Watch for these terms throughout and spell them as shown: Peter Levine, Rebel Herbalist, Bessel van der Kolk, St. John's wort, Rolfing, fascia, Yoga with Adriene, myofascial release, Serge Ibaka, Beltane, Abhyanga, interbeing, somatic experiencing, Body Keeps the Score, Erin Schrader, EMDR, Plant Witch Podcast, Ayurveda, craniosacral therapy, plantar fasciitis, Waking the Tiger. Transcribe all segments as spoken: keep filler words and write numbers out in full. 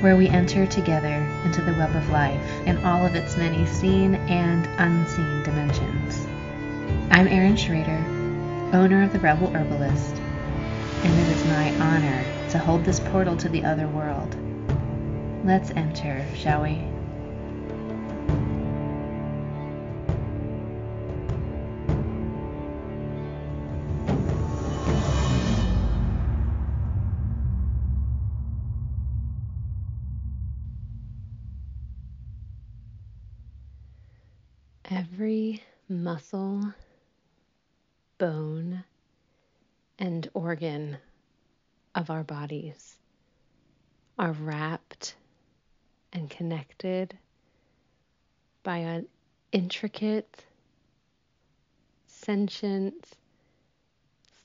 where we enter together into the web of life in all of its many seen and unseen dimensions. I'm Erin Schrader, owner of the Rebel Herbalist, and it is my honor to hold this portal to the other world. Let's enter, shall we? Every muscle, bone, and organ of our bodies are wrapped and connected by an intricate, sentient,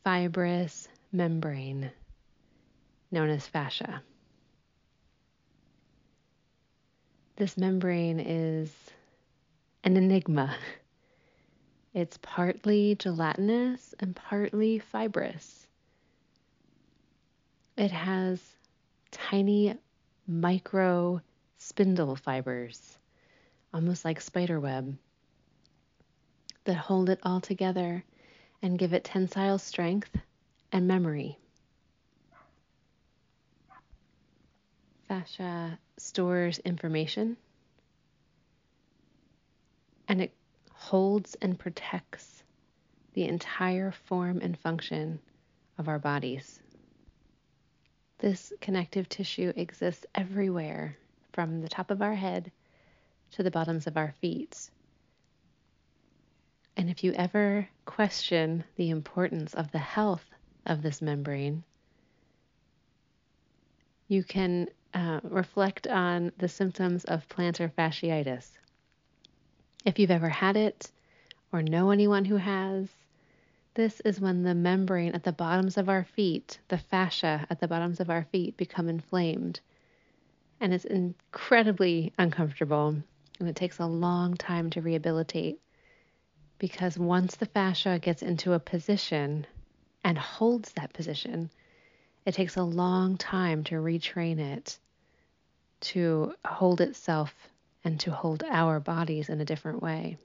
fibrous membrane known as fascia. This membrane is an enigma. It's partly gelatinous and partly fibrous. It has tiny micro spindle fibers, almost like spiderweb, that hold it all together and give it tensile strength and memory. Fascia stores information, and it holds and protects the entire form and function of our bodies. This connective tissue exists everywhere, from the top of our head to the bottoms of our feet. And if you ever question the importance of the health of this membrane, you can uh, reflect on the symptoms of plantar fasciitis. If you've ever had it or know anyone who has, this is when the membrane at the bottoms of our feet, the fascia at the bottoms of our feet, become inflamed. And it's incredibly uncomfortable, and it takes a long time to rehabilitate, because once the fascia gets into a position and holds that position, it takes a long time to retrain it to hold itself and to hold our bodies in a different way.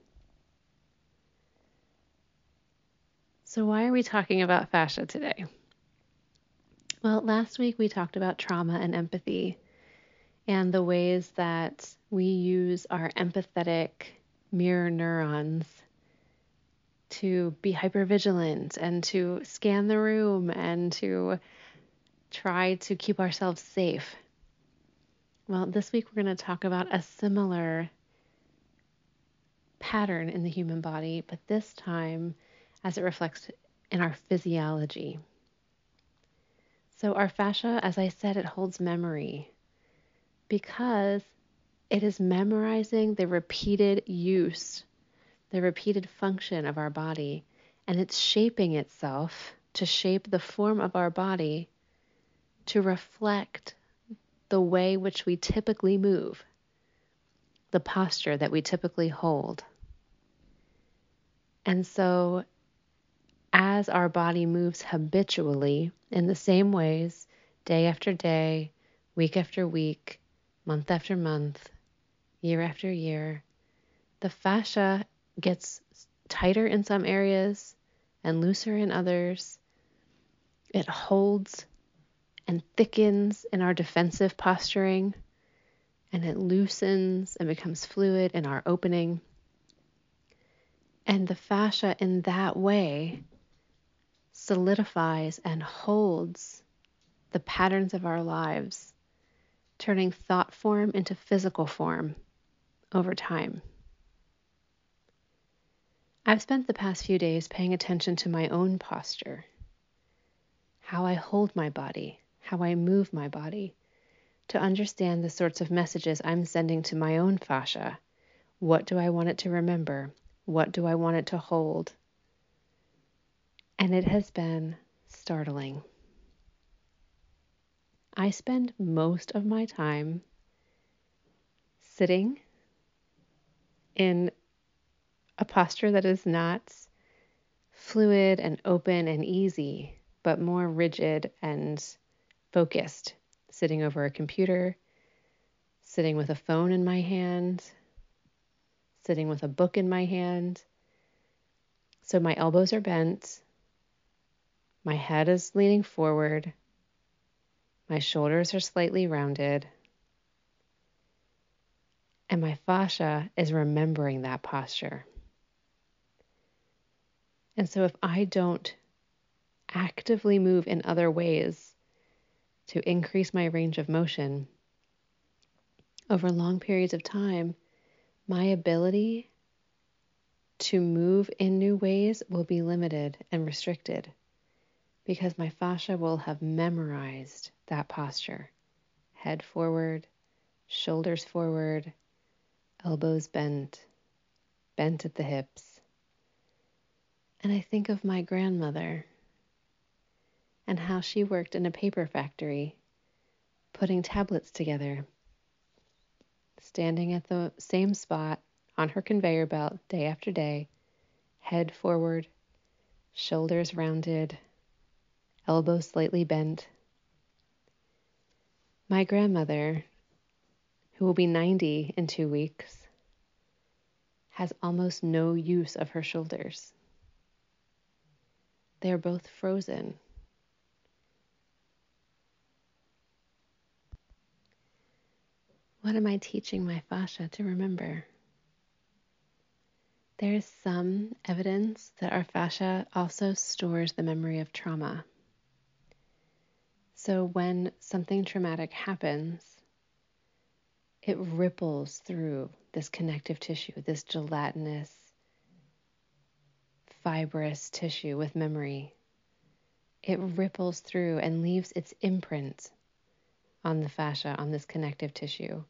So why are we talking about fascia today? Well, last week we talked about trauma and empathy and the ways that we use our empathetic mirror neurons to be hypervigilant and to scan the room and to try to keep ourselves safe. Well, this week we're going to talk about a similar pattern in the human body, but this time as it reflects in our physiology. So our fascia, as I said, it holds memory because it is memorizing the repeated use, the repeated function of our body, and it's shaping itself to shape the form of our body to reflect the way which we typically move, the posture that we typically hold. And so as our body moves habitually in the same ways, day after day, week after week, month after month, year after year, the fascia gets tighter in some areas and looser in others. It holds and thickens in our defensive posturing, and it loosens and becomes fluid in our opening. And the fascia in that way solidifies and holds the patterns of our lives, turning thought form into physical form over time. I've spent the past few days paying attention to my own posture, how I hold my body, how I move my body, to understand the sorts of messages I'm sending to my own fascia. What do I want it to remember? What do I want it to hold? And it has been startling. I spend most of my time sitting in a posture that is not fluid and open and easy, but more rigid and focused, sitting over a computer, sitting with a phone in my hand, sitting with a book in my hand. So my elbows are bent, my head is leaning forward, my shoulders are slightly rounded, and my fascia is remembering that posture. And so if I don't actively move in other ways to increase my range of motion, over long periods of time, my ability to move in new ways will be limited and restricted because my fascia will have memorized that posture. Head forward, shoulders forward, elbows bent, bent at the hips. And I think of my grandmother and how she worked in a paper factory, putting tablets together, standing at the same spot on her conveyor belt day after day, head forward, shoulders rounded, elbows slightly bent. My grandmother, who will be ninety in two weeks, has almost no use of her shoulders. They are both frozen. What am I teaching my fascia to remember? There is some evidence that our fascia also stores the memory of trauma. So when something traumatic happens, it ripples through this connective tissue, this gelatinous, fibrous tissue with memory. It ripples through and leaves its imprint on the fascia, on this connective tissue.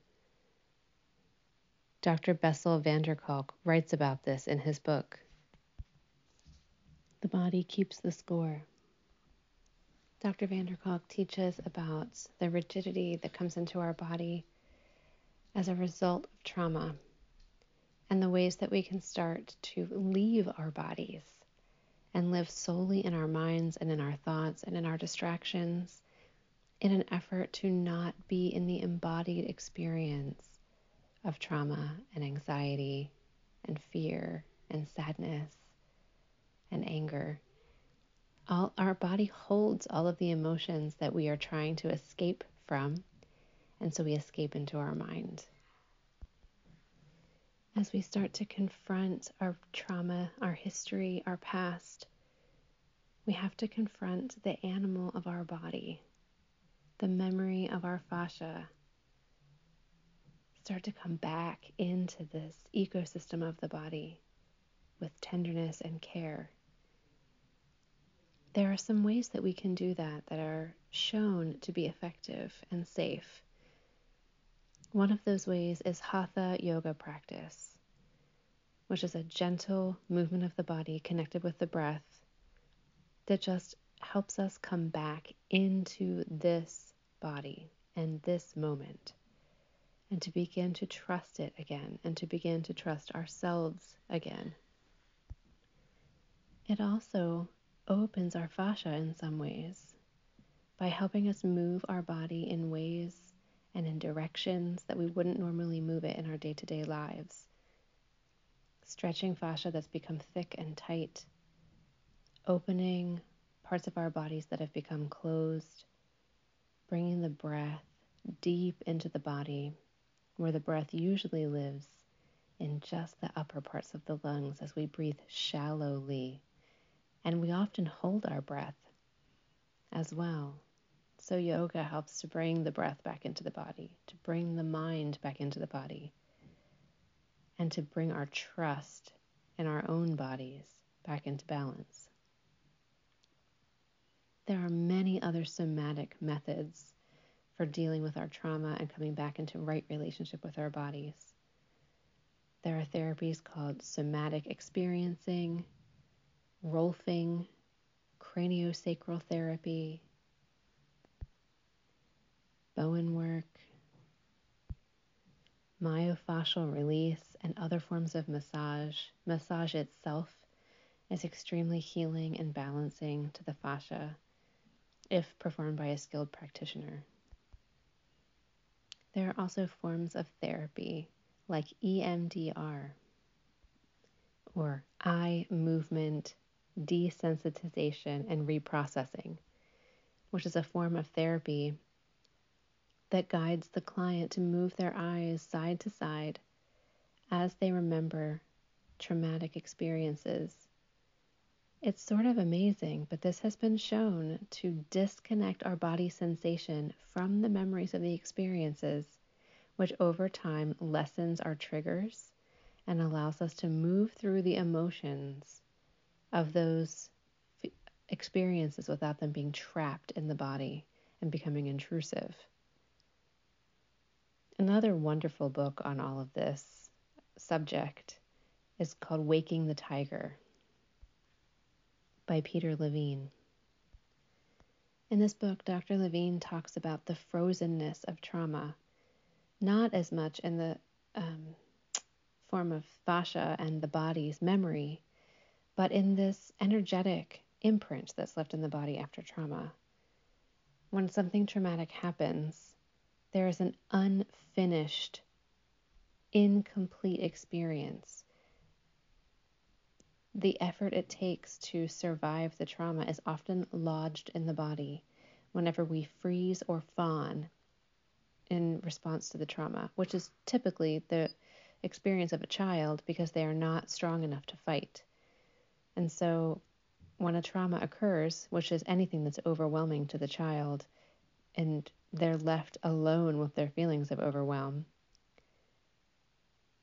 Doctor Bessel van der Kolk writes about this in his book, The Body Keeps the Score. Doctor van der Kolk teaches about the rigidity that comes into our body as a result of trauma and the ways that we can start to leave our bodies and live solely in our minds and in our thoughts and in our distractions, in an effort to not be in the embodied experience of trauma and anxiety and fear and sadness and anger. All, our body holds all of the emotions that we are trying to escape from, and so we escape into our mind. As we start to confront our trauma, our history, our past, we have to confront the animal of our body. The memory of our fascia, start to come back into this ecosystem of the body with tenderness and care. There are some ways that we can do that that are shown to be effective and safe. One of those ways is hatha yoga practice, which is a gentle movement of the body connected with the breath that just helps us come back into this body and this moment, and to begin to trust it again, and to begin to trust ourselves again. It also opens our fascia in some ways by helping us move our body in ways and in directions that we wouldn't normally move it in our day-to-day lives. Stretching fascia that's become thick and tight, opening parts of our bodies that have become closed, bringing the breath deep into the body where the breath usually lives, in just the upper parts of the lungs as we breathe shallowly. And we often hold our breath as well. So yoga helps to bring the breath back into the body, to bring the mind back into the body, and to bring our trust in our own bodies back into balance. There are many other somatic methods for dealing with our trauma and coming back into right relationship with our bodies. There are therapies called somatic experiencing, Rolfing, craniosacral therapy, Bowen work, myofascial release, and other forms of massage. Massage itself is extremely healing and balancing to the fascia, if performed by a skilled practitioner. There are also forms of therapy like E M D R or eye movement desensitization and reprocessing, which is a form of therapy that guides the client to move their eyes side to side as they remember traumatic experiences. It's sort of amazing, but this has been shown to disconnect our body sensation from the memories of the experiences, which over time lessens our triggers and allows us to move through the emotions of those f- experiences without them being trapped in the body and becoming intrusive. Another wonderful book on all of this subject is called Waking the Tiger by Peter Levine. In this book, Doctor Levine talks about the frozenness of trauma, not as much in the um, form of fascia and the body's memory, but in this energetic imprint that's left in the body after trauma. When something traumatic happens, there is an unfinished, incomplete experience. The effort it takes to survive the trauma is often lodged in the body whenever we freeze or fawn in response to the trauma, which is typically the experience of a child because they are not strong enough to fight. And so when a trauma occurs, which is anything that's overwhelming to the child, and they're left alone with their feelings of overwhelm,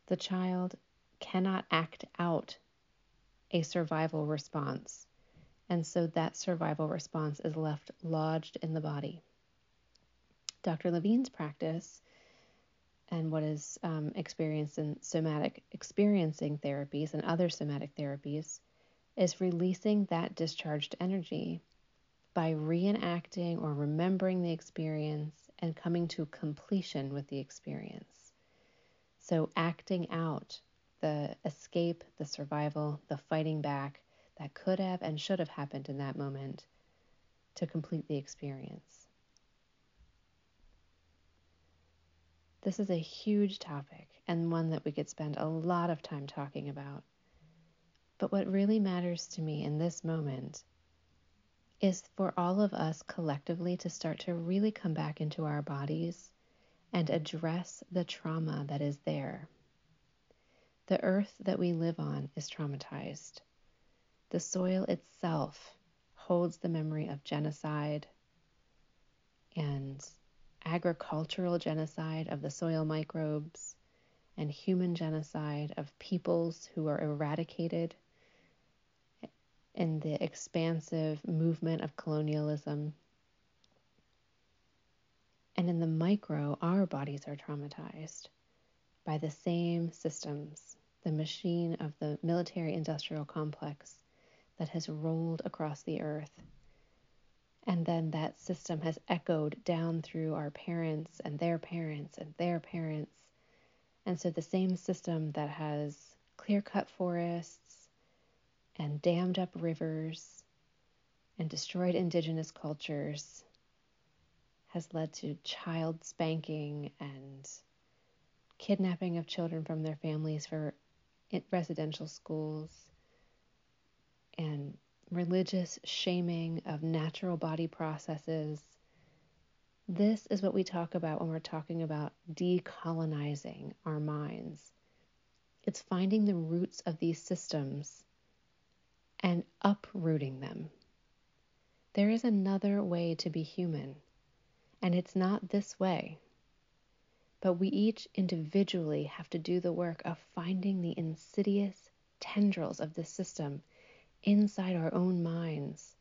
the child cannot act out a survival response, and so that survival response is left lodged in the body. Doctor Levine's practice and what is um, experienced in somatic experiencing therapies and other somatic therapies is releasing that discharged energy by reenacting or remembering the experience and coming to completion with the experience. So acting out the escape, the survival, the fighting back that could have and should have happened in that moment to complete the experience. This is a huge topic and one that we could spend a lot of time talking about. But what really matters to me in this moment is for all of us collectively to start to really come back into our bodies and address the trauma that is there. The earth that we live on is traumatized. The soil itself holds the memory of genocide and agricultural genocide of the soil microbes and human genocide of peoples who are eradicated in the expansive movement of colonialism. And in the micro, our bodies are traumatized by the same systems, the machine of the military-industrial complex that has rolled across the earth. And then that system has echoed down through our parents and their parents and their parents. And so the same system that has clear-cut forests and dammed up rivers and destroyed indigenous cultures has led to child spanking and kidnapping of children from their families for residential schools, and religious shaming of natural body processes. This is what we talk about when we're talking about decolonizing our minds. It's finding the roots of these systems and uprooting them. There is another way to be human, and it's not this way. But we each individually have to do the work of finding the insidious tendrils of this system inside our own minds,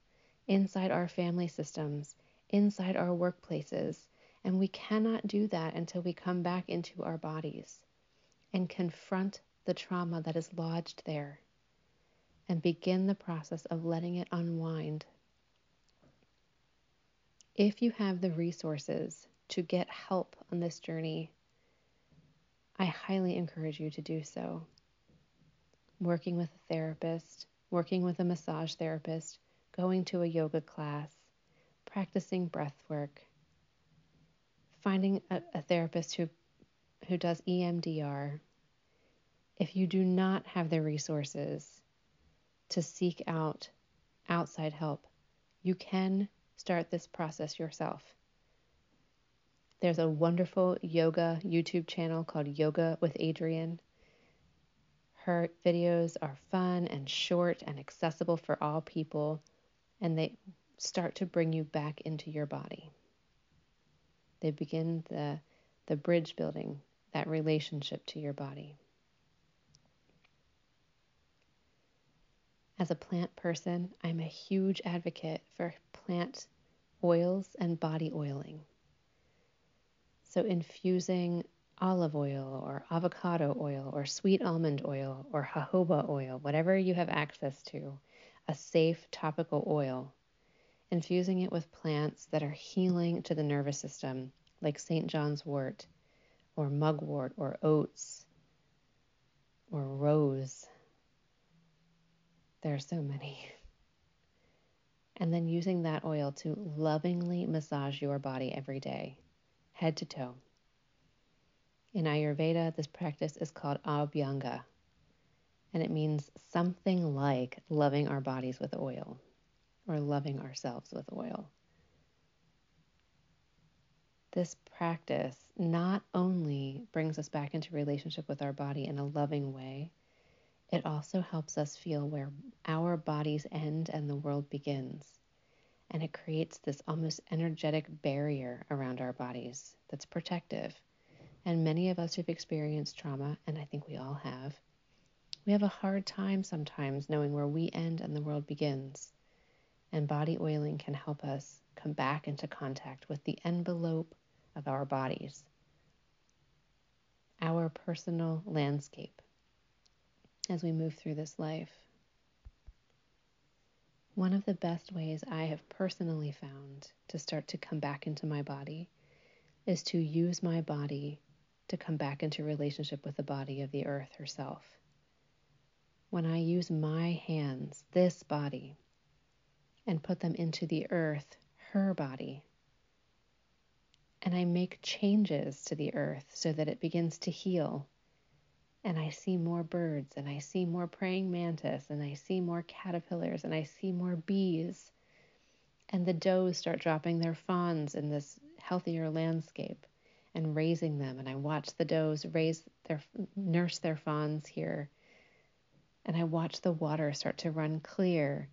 inside our family systems, inside our workplaces. And we cannot do that until we come back into our bodies and confront the trauma that is lodged there and begin the process of letting it unwind. If you have the resources to get help on this journey, I highly encourage you to do so. Working with a therapist, working with a massage therapist, going to a yoga class, practicing breath work, finding a, a therapist who who does E M D R, if you do not have the resources to seek out outside help, you can start this process yourself. There's a wonderful yoga YouTube channel called Yoga with Adriene. Her videos are fun and short and accessible for all people, and they start to bring you back into your body. They begin the, the bridge building, that relationship to your body. As a plant person, I'm a huge advocate for plant oils and body oiling. So infusing olive oil or avocado oil or sweet almond oil or jojoba oil, whatever you have access to, a safe topical oil, infusing it with plants that are healing to the nervous system, like Saint John's wort or mugwort or oats or rose. There are so many. And then using that oil to lovingly massage your body every day, head to toe. In Ayurveda, this practice is called Abhyanga, and it means something like loving our bodies with oil or loving ourselves with oil. This practice not only brings us back into relationship with our body in a loving way, it also helps us feel where our bodies end and the world begins. And it creates this almost energetic barrier around our bodies that's protective. And many of us who've experienced trauma, and I think we all have, we have a hard time sometimes knowing where we end and the world begins. And body oiling can help us come back into contact with the envelope of our bodies, our personal landscape, as we move through this life. One of the best ways I have personally found to start to come back into my body is to use my body to come back into relationship with the body of the earth herself. When I use my hands, this body, and put them into the earth, her body, and I make changes to the earth so that it begins to heal, and I see more birds, and I see more praying mantis, and I see more caterpillars, and I see more bees. And the does start dropping their fawns in this healthier landscape and raising them. And I watch the does raise their, nurse their fawns here. And I watch the water start to run clear.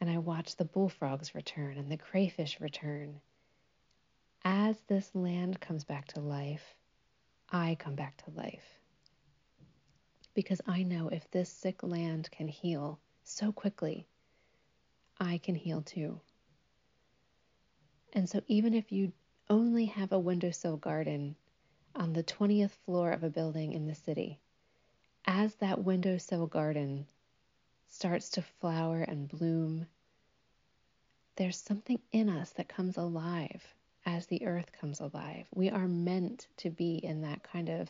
And I watch the bullfrogs return and the crayfish return. As this land comes back to life, I come back to life. Because I know if this sick land can heal so quickly, I can heal too. And so even if you only have a windowsill garden on the twentieth floor of a building in the city, as that windowsill garden starts to flower and bloom, there's something in us that comes alive as the earth comes alive. We are meant to be in that kind of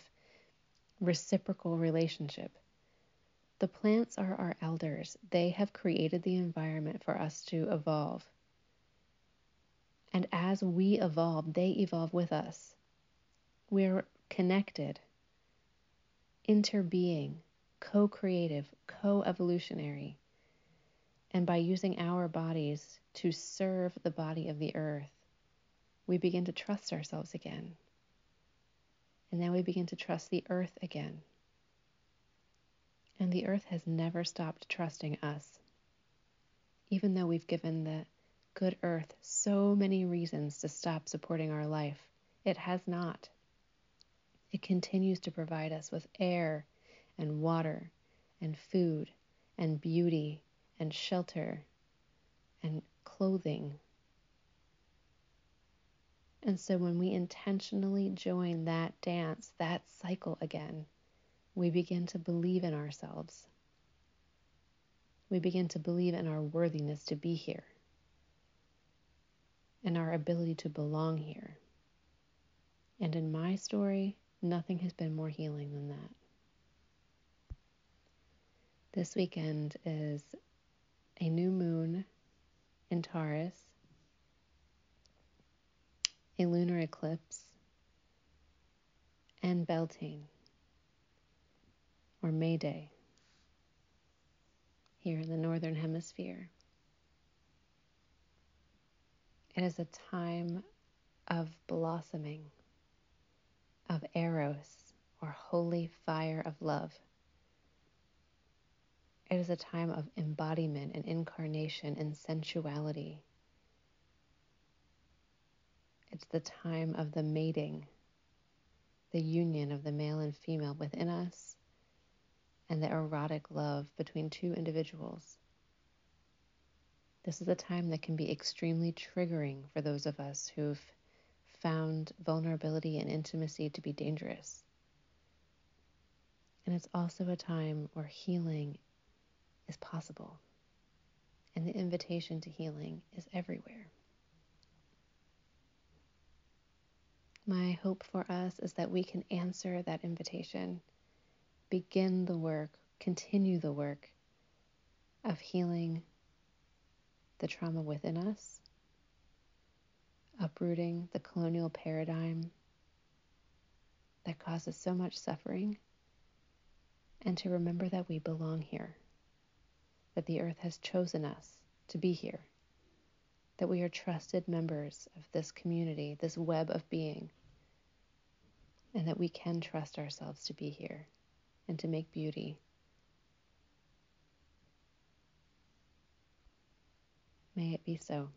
reciprocal relationship. The plants are our elders. They have created the environment for us to evolve. And as we evolve, they evolve with us. We're connected, interbeing, co-creative, co-evolutionary. And by using our bodies to serve the body of the earth, we begin to trust ourselves again. And then we begin to trust the earth again. And the earth has never stopped trusting us. Even though we've given the good earth so many reasons to stop supporting our life, it has not. It continues to provide us with air and water and food and beauty and shelter and clothing. And so when we intentionally join that dance, that cycle again, we begin to believe in ourselves. We begin to believe in our worthiness to be here and our ability to belong here. And in my story, nothing has been more healing than that. This weekend is a new moon in Taurus, a lunar eclipse, and Beltane, or May Day, here in the Northern Hemisphere. It is a time of blossoming, of Eros, or holy fire of love. It is a time of embodiment and incarnation and sensuality. It's the time of the mating, the union of the male and female within us, and the erotic love between two individuals. This is a time that can be extremely triggering for those of us who've found vulnerability and intimacy to be dangerous. And it's also a time where healing is possible, and the invitation to healing is everywhere. My hope for us is that we can answer that invitation, begin the work, continue the work of healing the trauma within us, uprooting the colonial paradigm that causes so much suffering, and to remember that we belong here, that the earth has chosen us to be here, that we are trusted members of this community, this web of being, and that we can trust ourselves to be here and to make beauty. May it be so.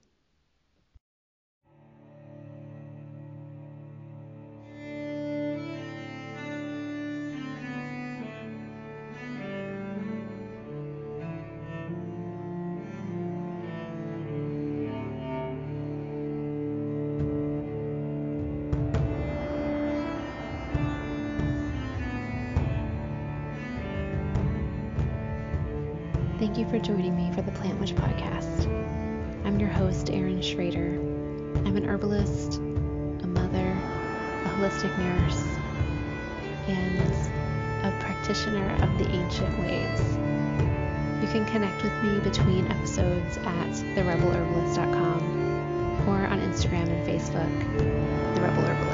Thank you for joining me for the Plant Witch Podcast. I'm your host, Erin Schrader. I'm an herbalist, a mother, a holistic nurse, and a practitioner of the ancient ways. You can connect with me between episodes at the rebel herbalist dot com or on Instagram and Facebook, the Rebel Herbalist.